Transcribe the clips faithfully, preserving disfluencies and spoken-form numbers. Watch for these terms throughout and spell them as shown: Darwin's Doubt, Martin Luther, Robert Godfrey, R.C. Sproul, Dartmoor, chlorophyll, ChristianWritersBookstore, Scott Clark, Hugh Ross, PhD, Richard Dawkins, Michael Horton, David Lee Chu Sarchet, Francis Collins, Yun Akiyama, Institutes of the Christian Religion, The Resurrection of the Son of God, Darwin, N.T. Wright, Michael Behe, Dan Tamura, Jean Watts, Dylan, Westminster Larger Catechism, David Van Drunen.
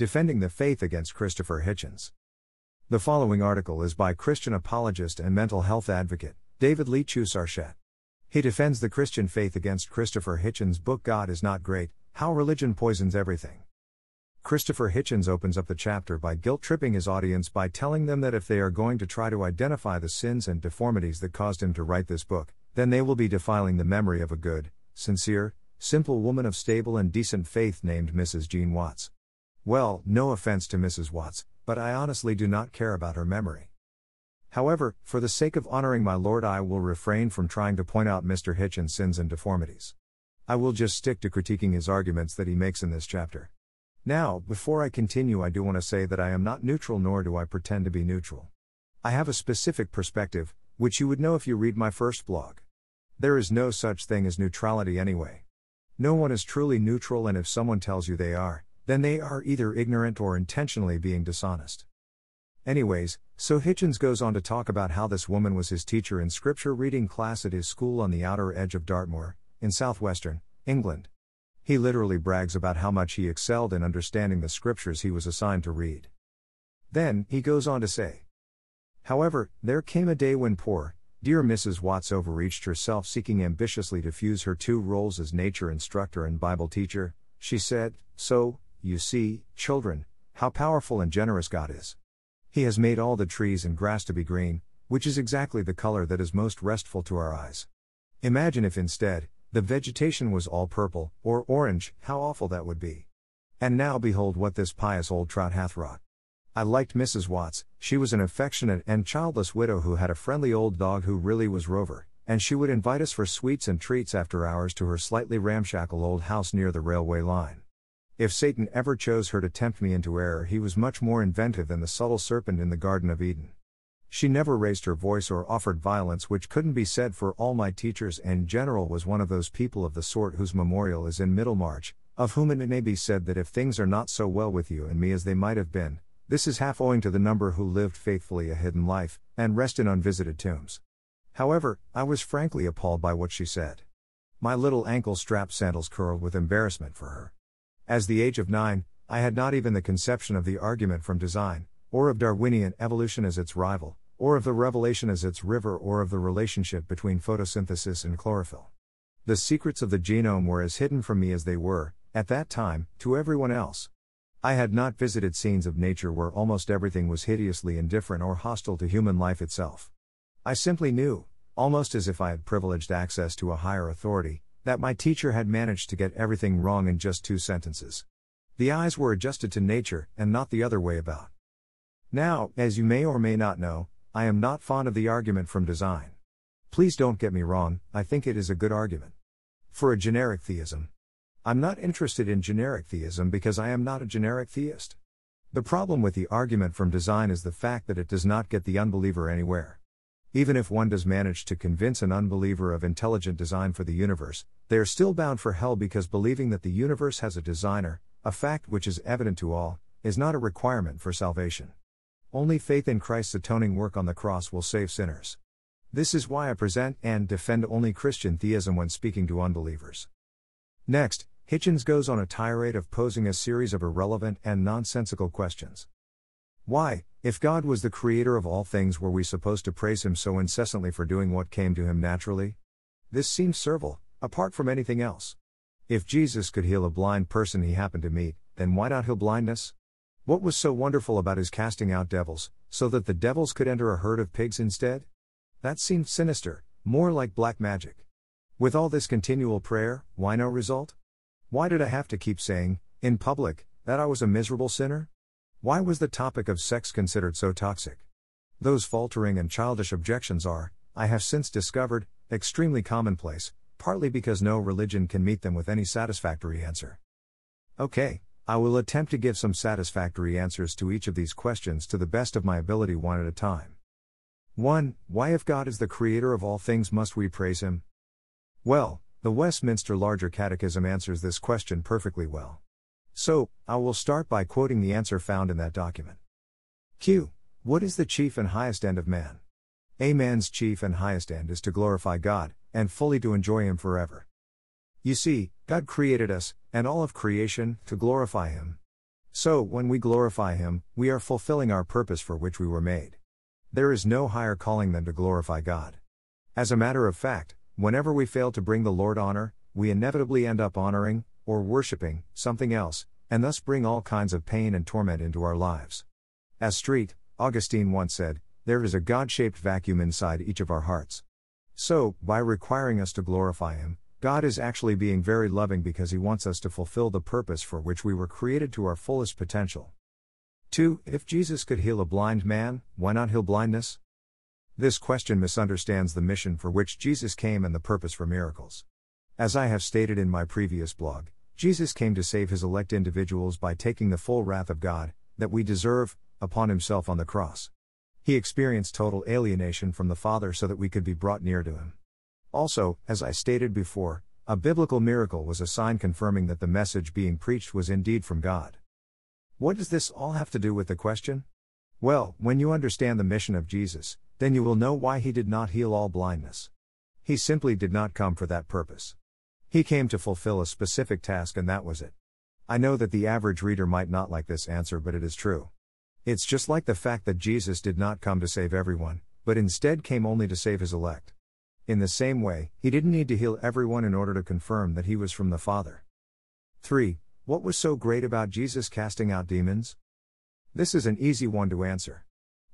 Defending the Faith Against Christopher Hitchens. The following article is by Christian apologist and mental health advocate, David Lee Chu Sarchet. He defends the Christian faith against Christopher Hitchens' book God Is Not Great: How Religion Poisons Everything. Christopher Hitchens opens up the chapter by guilt-tripping his audience by telling them that if they are going to try to identify the sins and deformities that caused him to write this book, then they will be defiling the memory of a good, sincere, simple woman of stable and decent faith named Missus Jean Watts. Well, no offense to Missus Watts, but I honestly do not care about her memory. However, for the sake of honoring my Lord, I will refrain from trying to point out Mister Hitchens' sins and deformities. I will just stick to critiquing his arguments that he makes in this chapter. Now, before I continue, I do want to say that I am not neutral, nor do I pretend to be neutral. I have a specific perspective, which you would know if you read my first blog. There is no such thing as neutrality anyway. No one is truly neutral, and if someone tells you they are, then they are either ignorant or intentionally being dishonest. Anyways, so Hitchens goes on to talk about how this woman was his teacher in scripture reading class at his school on the outer edge of Dartmoor, in southwestern England. He literally brags about how much he excelled in understanding the scriptures he was assigned to read. Then, he goes on to say, however, there came a day when poor, dear Missus Watts overreached herself, seeking ambitiously to fuse her two roles as nature instructor and Bible teacher. She said, so, you see, children, how powerful and generous God is. He has made all the trees and grass to be green, which is exactly the color that is most restful to our eyes. Imagine if instead, the vegetation was all purple, or orange, how awful that would be. And now behold what this pious old trot hath wrought. I liked Missus Watts. She was an affectionate and childless widow who had a friendly old dog who really was Rover, and she would invite us for sweets and treats after hours to her slightly ramshackle old house near the railway line. If Satan ever chose her to tempt me into error, he was much more inventive than the subtle serpent in the Garden of Eden. She never raised her voice or offered violence, which couldn't be said for all my teachers, and General was one of those people of the sort whose memorial is in Middlemarch, of whom it may be said that if things are not so well with you and me as they might have been, this is half owing to the number who lived faithfully a hidden life, and rest in unvisited tombs. However, I was frankly appalled by what she said. My little ankle-strap sandals curled with embarrassment for her. As the age of nine, I had not even the conception of the argument from design, or of Darwinian evolution as its rival, or of the revelation as its river, or of the relationship between photosynthesis and chlorophyll. The secrets of the genome were as hidden from me as they were, at that time, to everyone else. I had not visited scenes of nature where almost everything was hideously indifferent or hostile to human life itself. I simply knew, almost as if I had privileged access to a higher authority, that my teacher had managed to get everything wrong in just two sentences. The eyes were adjusted to nature, and not the other way about. Now, as you may or may not know, I am not fond of the argument from design. Please don't get me wrong, I think it is a good argument. For a generic theism. I'm not interested in generic theism because I am not a generic theist. The problem with the argument from design is the fact that it does not get the unbeliever anywhere. Even if one does manage to convince an unbeliever of intelligent design for the universe, they are still bound for hell, because believing that the universe has a designer, a fact which is evident to all, is not a requirement for salvation. Only faith in Christ's atoning work on the cross will save sinners. This is why I present and defend only Christian theism when speaking to unbelievers. Next, Hitchens goes on a tirade of posing a series of irrelevant and nonsensical questions. Why, if God was the creator of all things, were we supposed to praise him so incessantly for doing what came to him naturally? This seems servile, apart from anything else. If Jesus could heal a blind person he happened to meet, then why not heal blindness? What was so wonderful about his casting out devils, so that the devils could enter a herd of pigs instead? That seemed sinister, more like black magic. With all this continual prayer, why no result? Why did I have to keep saying, in public, that I was a miserable sinner? Why was the topic of sex considered so toxic? Those faltering and childish objections are, I have since discovered, extremely commonplace, partly because no religion can meet them with any satisfactory answer. Okay, I will attempt to give some satisfactory answers to each of these questions to the best of my ability, one at a time. one. Why, if God is the creator of all things, must we praise him? Well, the Westminster Larger Catechism answers this question perfectly well. So, I will start by quoting the answer found in that document. Q. What is the chief and highest end of man? A man's chief and highest end is to glorify God, and fully to enjoy him forever. You see, God created us, and all of creation, to glorify him. So, when we glorify Him, we are fulfilling our purpose for which we were made. There is no higher calling than to glorify God. As a matter of fact, whenever we fail to bring the Lord honor, we inevitably end up honoring, or worshiping, something else, and thus bring all kinds of pain and torment into our lives. As Saint Augustine once said, there is a God-shaped vacuum inside each of our hearts. So, by requiring us to glorify Him, God is actually being very loving because He wants us to fulfill the purpose for which we were created to our fullest potential. two. If Jesus could heal a blind man, why not heal blindness? This question misunderstands the mission for which Jesus came and the purpose for miracles. As I have stated in my previous blog, Jesus came to save His elect individuals by taking the full wrath of God, that we deserve, upon Himself on the cross. He experienced total alienation from the Father so that we could be brought near to Him. Also, as I stated before, a biblical miracle was a sign confirming that the message being preached was indeed from God. What does this all have to do with the question? Well, when you understand the mission of Jesus, then you will know why He did not heal all blindness. He simply did not come for that purpose. He came to fulfill a specific task, and that was it. I know that the average reader might not like this answer, but it is true. It's just like the fact that Jesus did not come to save everyone, but instead came only to save His elect. In the same way, He didn't need to heal everyone in order to confirm that He was from the Father. three. What was so great about Jesus casting out demons? This is an easy one to answer.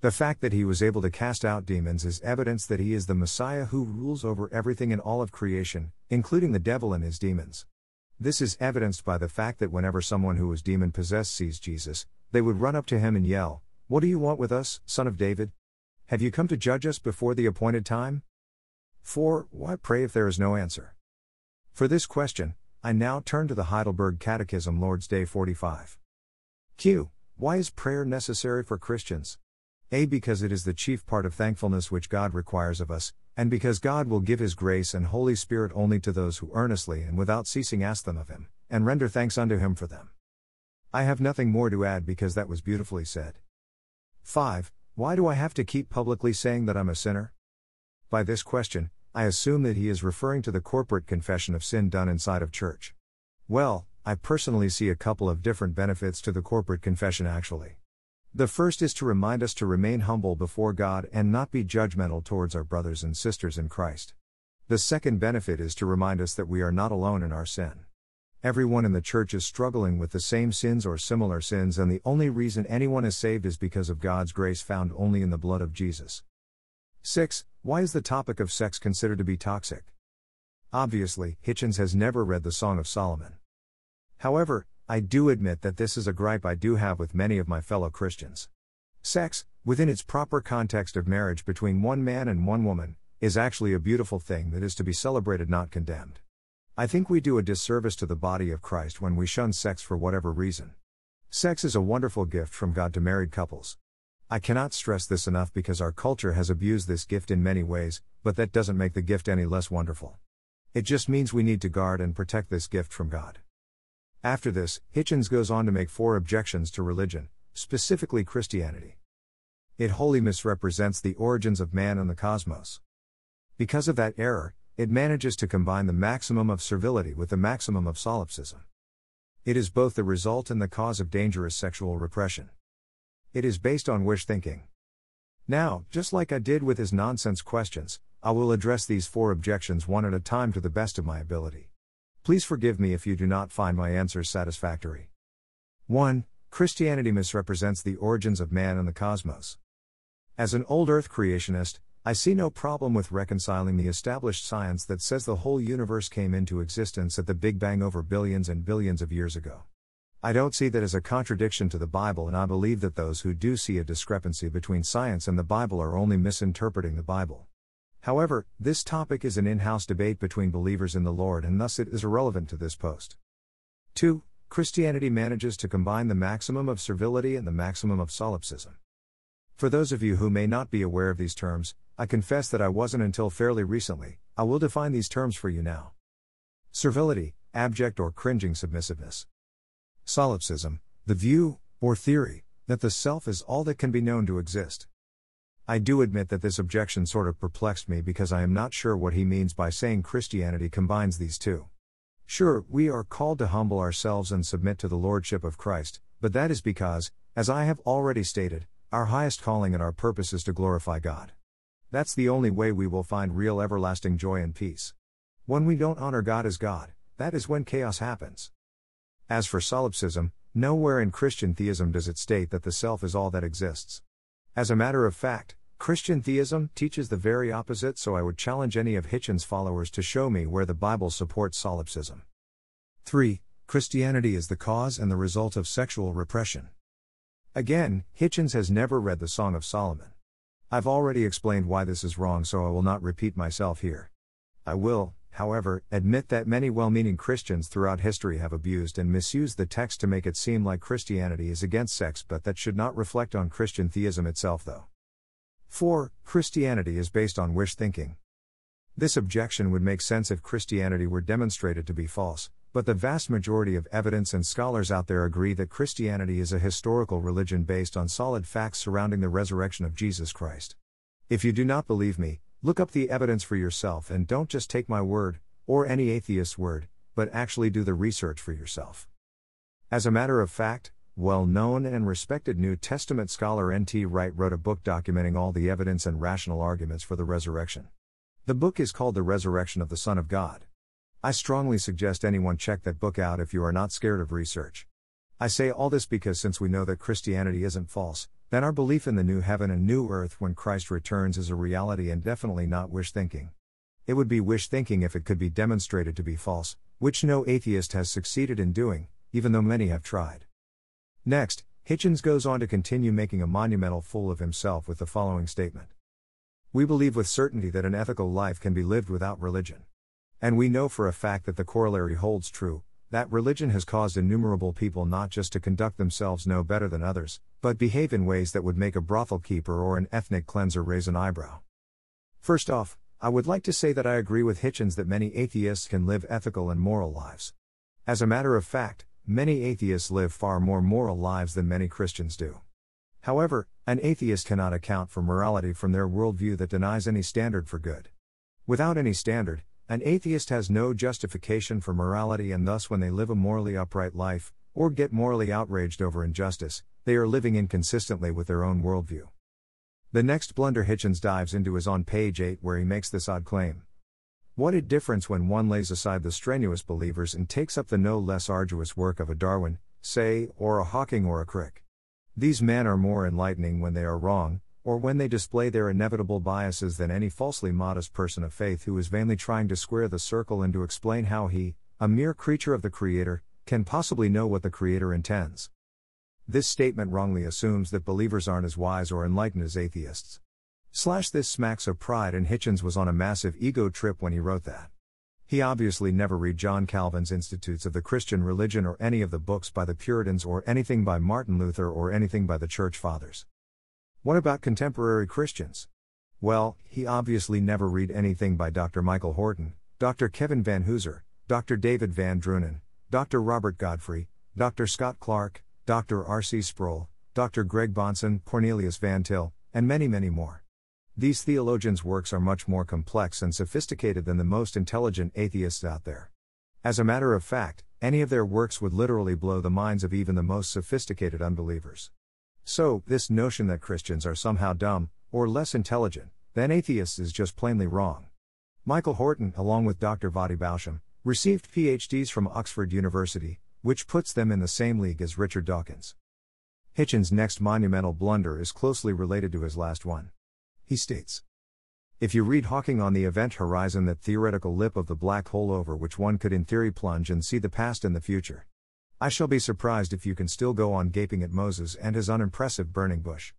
The fact that He was able to cast out demons is evidence that He is the Messiah who rules over everything in all of creation, including the devil and his demons. This is evidenced by the fact that whenever someone who was demon-possessed sees Jesus, they would run up to Him and yell, "What do you want with us, Son of David? Have you come to judge us before the appointed time?" four. Why pray if there is no answer? For this question, I now turn to the Heidelberg Catechism, Lord's Day forty-five. Q. Why is prayer necessary for Christians? A. Because it is the chief part of thankfulness which God requires of us, and because God will give His grace and Holy Spirit only to those who earnestly and without ceasing ask them of Him, and render thanks unto Him for them. I have nothing more to add because that was beautifully said. five. Why do I have to keep publicly saying that I'm a sinner? By this question, I assume that he is referring to the corporate confession of sin done inside of church. Well, I personally see a couple of different benefits to the corporate confession actually. The first is to remind us to remain humble before God and not be judgmental towards our brothers and sisters in Christ. The second benefit is to remind us that we are not alone in our sin. Everyone in the church is struggling with the same sins or similar sins, and the only reason anyone is saved is because of God's grace found only in the blood of Jesus. six. Why is the topic of sex considered to be toxic? Obviously, Hitchens has never read the Song of Solomon. However, I do admit that this is a gripe I do have with many of my fellow Christians. Sex, within its proper context of marriage between one man and one woman, is actually a beautiful thing that is to be celebrated, not condemned. I think we do a disservice to the body of Christ when we shun sex for whatever reason. Sex is a wonderful gift from God to married couples. I cannot stress this enough because our culture has abused this gift in many ways, but that doesn't make the gift any less wonderful. It just means we need to guard and protect this gift from God. After this, Hitchens goes on to make four objections to religion, specifically Christianity. It wholly misrepresents the origins of man and the cosmos. Because of that error, it manages to combine the maximum of servility with the maximum of solipsism. It is both the result and the cause of dangerous sexual repression. It is based on wish thinking. Now, just like I did with his nonsense questions, I will address these four objections one at a time to the best of my ability. Please forgive me if you do not find my answers satisfactory. one. Christianity misrepresents the origins of man and the cosmos. As an old earth creationist, I see no problem with reconciling the established science that says the whole universe came into existence at the Big Bang over billions and billions of years ago. I don't see that as a contradiction to the Bible, and I believe that those who do see a discrepancy between science and the Bible are only misinterpreting the Bible. However, this topic is an in-house debate between believers in the Lord, and thus it is irrelevant to this post. two. Christianity manages to combine the maximum of servility and the maximum of solipsism. For those of you who may not be aware of these terms, I confess that I wasn't until fairly recently. I will define these terms for you now. Servility, abject or cringing submissiveness. Solipsism, the view, or theory, that the self is all that can be known to exist. I do admit that this objection sort of perplexed me because I am not sure what he means by saying Christianity combines these two. Sure, we are called to humble ourselves and submit to the lordship of Christ, but that is because, as I have already stated, our highest calling and our purpose is to glorify God. That's the only way we will find real everlasting joy and peace. When we don't honor God as God, that is when chaos happens. As for solipsism, nowhere in Christian theism does it state that the self is all that exists. As a matter of fact, Christian theism teaches the very opposite, so I would challenge any of Hitchens' followers to show me where the Bible supports solipsism. three. Christianity is the cause and the result of sexual repression. Again, Hitchens has never read the Song of Solomon. I've already explained why this is wrong, so I will not repeat myself here. I will, however, admit that many well-meaning Christians throughout history have abused and misused the text to make it seem like Christianity is against sex, but that should not reflect on Christian theism itself though. four. Christianity is based on wish thinking. This objection would make sense if Christianity were demonstrated to be false, but the vast majority of evidence and scholars out there agree that Christianity is a historical religion based on solid facts surrounding the resurrection of Jesus Christ. If you do not believe me, look up the evidence for yourself and don't just take my word, or any atheist's word, but actually do the research for yourself. As a matter of fact, well-known and respected New Testament scholar N T Wright wrote a book documenting all the evidence and rational arguments for the resurrection. The book is called The Resurrection of the Son of God. I strongly suggest anyone check that book out if you are not scared of research. I say all this because since we know that Christianity isn't false, then our belief in the new heaven and new earth when Christ returns is a reality and definitely not wish thinking. It would be wish thinking if it could be demonstrated to be false, which no atheist has succeeded in doing, even though many have tried. Next, Hitchens goes on to continue making a monumental fool of himself with the following statement. We believe with certainty that an ethical life can be lived without religion. And we know for a fact that the corollary holds true, that religion has caused innumerable people not just to conduct themselves no better than others, but behave in ways that would make a brothel keeper or an ethnic cleanser raise an eyebrow. First off, I would like to say that I agree with Hitchens that many atheists can live ethical and moral lives. As a matter of fact, many atheists live far more moral lives than many Christians do. However, an atheist cannot account for morality from their worldview that denies any standard for good. Without any standard, an atheist has no justification for morality, and thus when they live a morally upright life, or get morally outraged over injustice, they are living inconsistently with their own worldview. The next blunder Hitchens dives into is on page eight, where he makes this odd claim. What a difference when one lays aside the strenuous believers and takes up the no less arduous work of a Darwin, say, or a Hawking or a Crick. These men are more enlightening when they are wrong, or when they display their inevitable biases, than any falsely modest person of faith who is vainly trying to square the circle and to explain how he, a mere creature of the Creator, can possibly know what the Creator intends. This statement wrongly assumes that believers aren't as wise or enlightened as atheists. Slash this smacks of pride, and Hitchens was on a massive ego trip when he wrote that. He obviously never read John Calvin's Institutes of the Christian Religion or any of the books by the Puritans or anything by Martin Luther or anything by the Church Fathers. What about contemporary Christians? Well, he obviously never read anything by Doctor Michael Horton, Doctor Kevin Vanhoozer, Doctor David Van Drunen, Doctor Robert Godfrey, Doctor Scott Clark, Doctor R C Sproul, Doctor Greg Bonson, Cornelius Van Til, and many many more. These theologians' works are much more complex and sophisticated than the most intelligent atheists out there. As a matter of fact, any of their works would literally blow the minds of even the most sophisticated unbelievers. So, this notion that Christians are somehow dumb, or less intelligent, than atheists is just plainly wrong. Michael Horton, along with Doctor Voddie Baucham, received P H Ds from Oxford University, which puts them in the same league as Richard Dawkins. Hitchens' next monumental blunder is closely related to his last one. He states, if you read Hawking on the event horizon, that theoretical lip of the black hole over which one could in theory plunge and see the past and the future, I shall be surprised if you can still go on gaping at Moses and his unimpressive burning bush.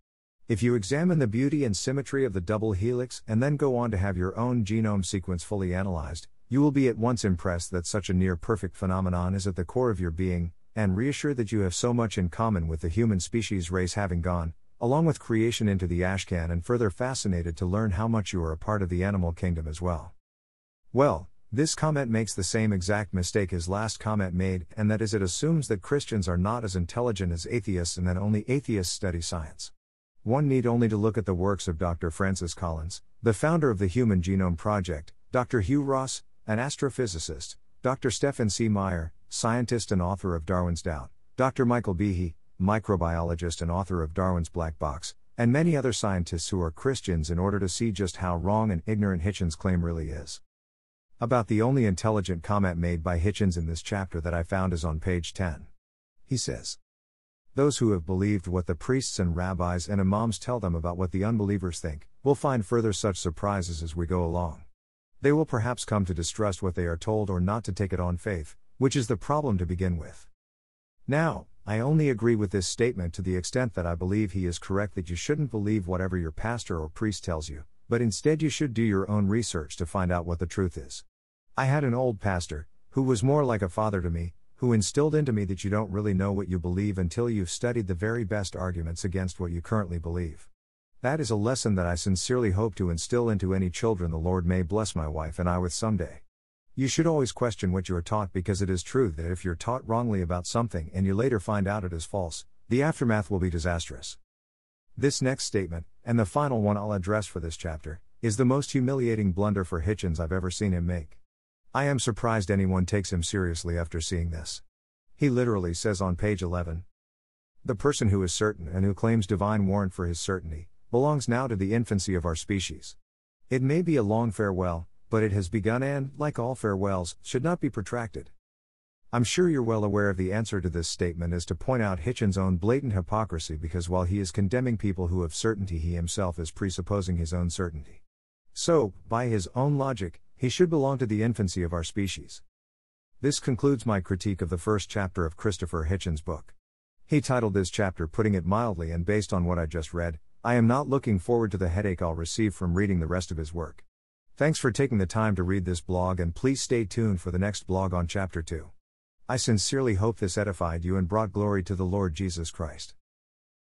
If you examine the beauty and symmetry of the double helix and then go on to have your own genome sequence fully analyzed, you will be at once impressed that such a near-perfect phenomenon is at the core of your being, and reassured that you have so much in common with the human species race, having gone, along with creation, into the ash can, and further fascinated to learn how much you are a part of the animal kingdom as well. Well, this comment makes the same exact mistake his last comment made, and that is it assumes that Christians are not as intelligent as atheists and that only atheists study science. One need only to look at the works of Doctor Francis Collins, the founder of the Human Genome Project, Doctor Hugh Ross, an astrophysicist, Doctor Stephen C. Meyer, scientist and author of Darwin's Doubt, Doctor Michael Behe, microbiologist and author of Darwin's Black Box, and many other scientists who are Christians in order to see just how wrong and ignorant Hitchens' claim really is. About the only intelligent comment made by Hitchens in this chapter that I found is on page ten. He says, "Those who have believed what the priests and rabbis and imams tell them about what the unbelievers think, will find further such surprises as we go along. They will perhaps come to distrust what they are told or not to take it on faith, which is the problem to begin with. Now, I only agree with this statement to the extent that I believe he is correct that you shouldn't believe whatever your pastor or priest tells you, but instead you should do your own research to find out what the truth is. I had an old pastor, who was more like a father to me, who instilled into me that you don't really know what you believe until you've studied the very best arguments against what you currently believe. That is a lesson that I sincerely hope to instill into any children the Lord may bless my wife and I with someday. You should always question what you are taught, because it is true that if you're taught wrongly about something and you later find out it is false, the aftermath will be disastrous." This next statement, and the final one I'll address for this chapter, is the most humiliating blunder for Hitchens I've ever seen him make. I am surprised anyone takes him seriously after seeing this. He literally says on page eleven, "The person who is certain and who claims divine warrant for his certainty, belongs now to the infancy of our species. It may be a long farewell, but it has begun and, like all farewells, should not be protracted." I'm sure you're well aware of the answer to this statement is to point out Hitchens' own blatant hypocrisy, because while he is condemning people who have certainty, he himself is presupposing his own certainty. So, by his own logic, he should belong to the infancy of our species. This concludes my critique of the first chapter of Christopher Hitchens' book. He titled this chapter "Putting It Mildly," and based on what I just read, I am not looking forward to the headache I'll receive from reading the rest of his work. Thanks for taking the time to read this blog, and please stay tuned for the next blog on chapter two. I sincerely hope this edified you and brought glory to the Lord Jesus Christ.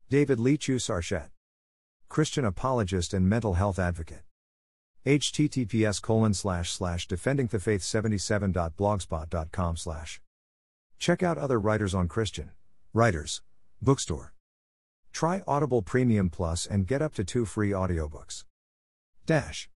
David Lee Chu Sarchet, Christian apologist and mental health advocate. https colon slash slash defending the faith seventy-seven dot blogspot dot com. Check out other writers on Christian Writers Bookstore. Try Audible Premium Plus and get up to two free audiobooks. Dash.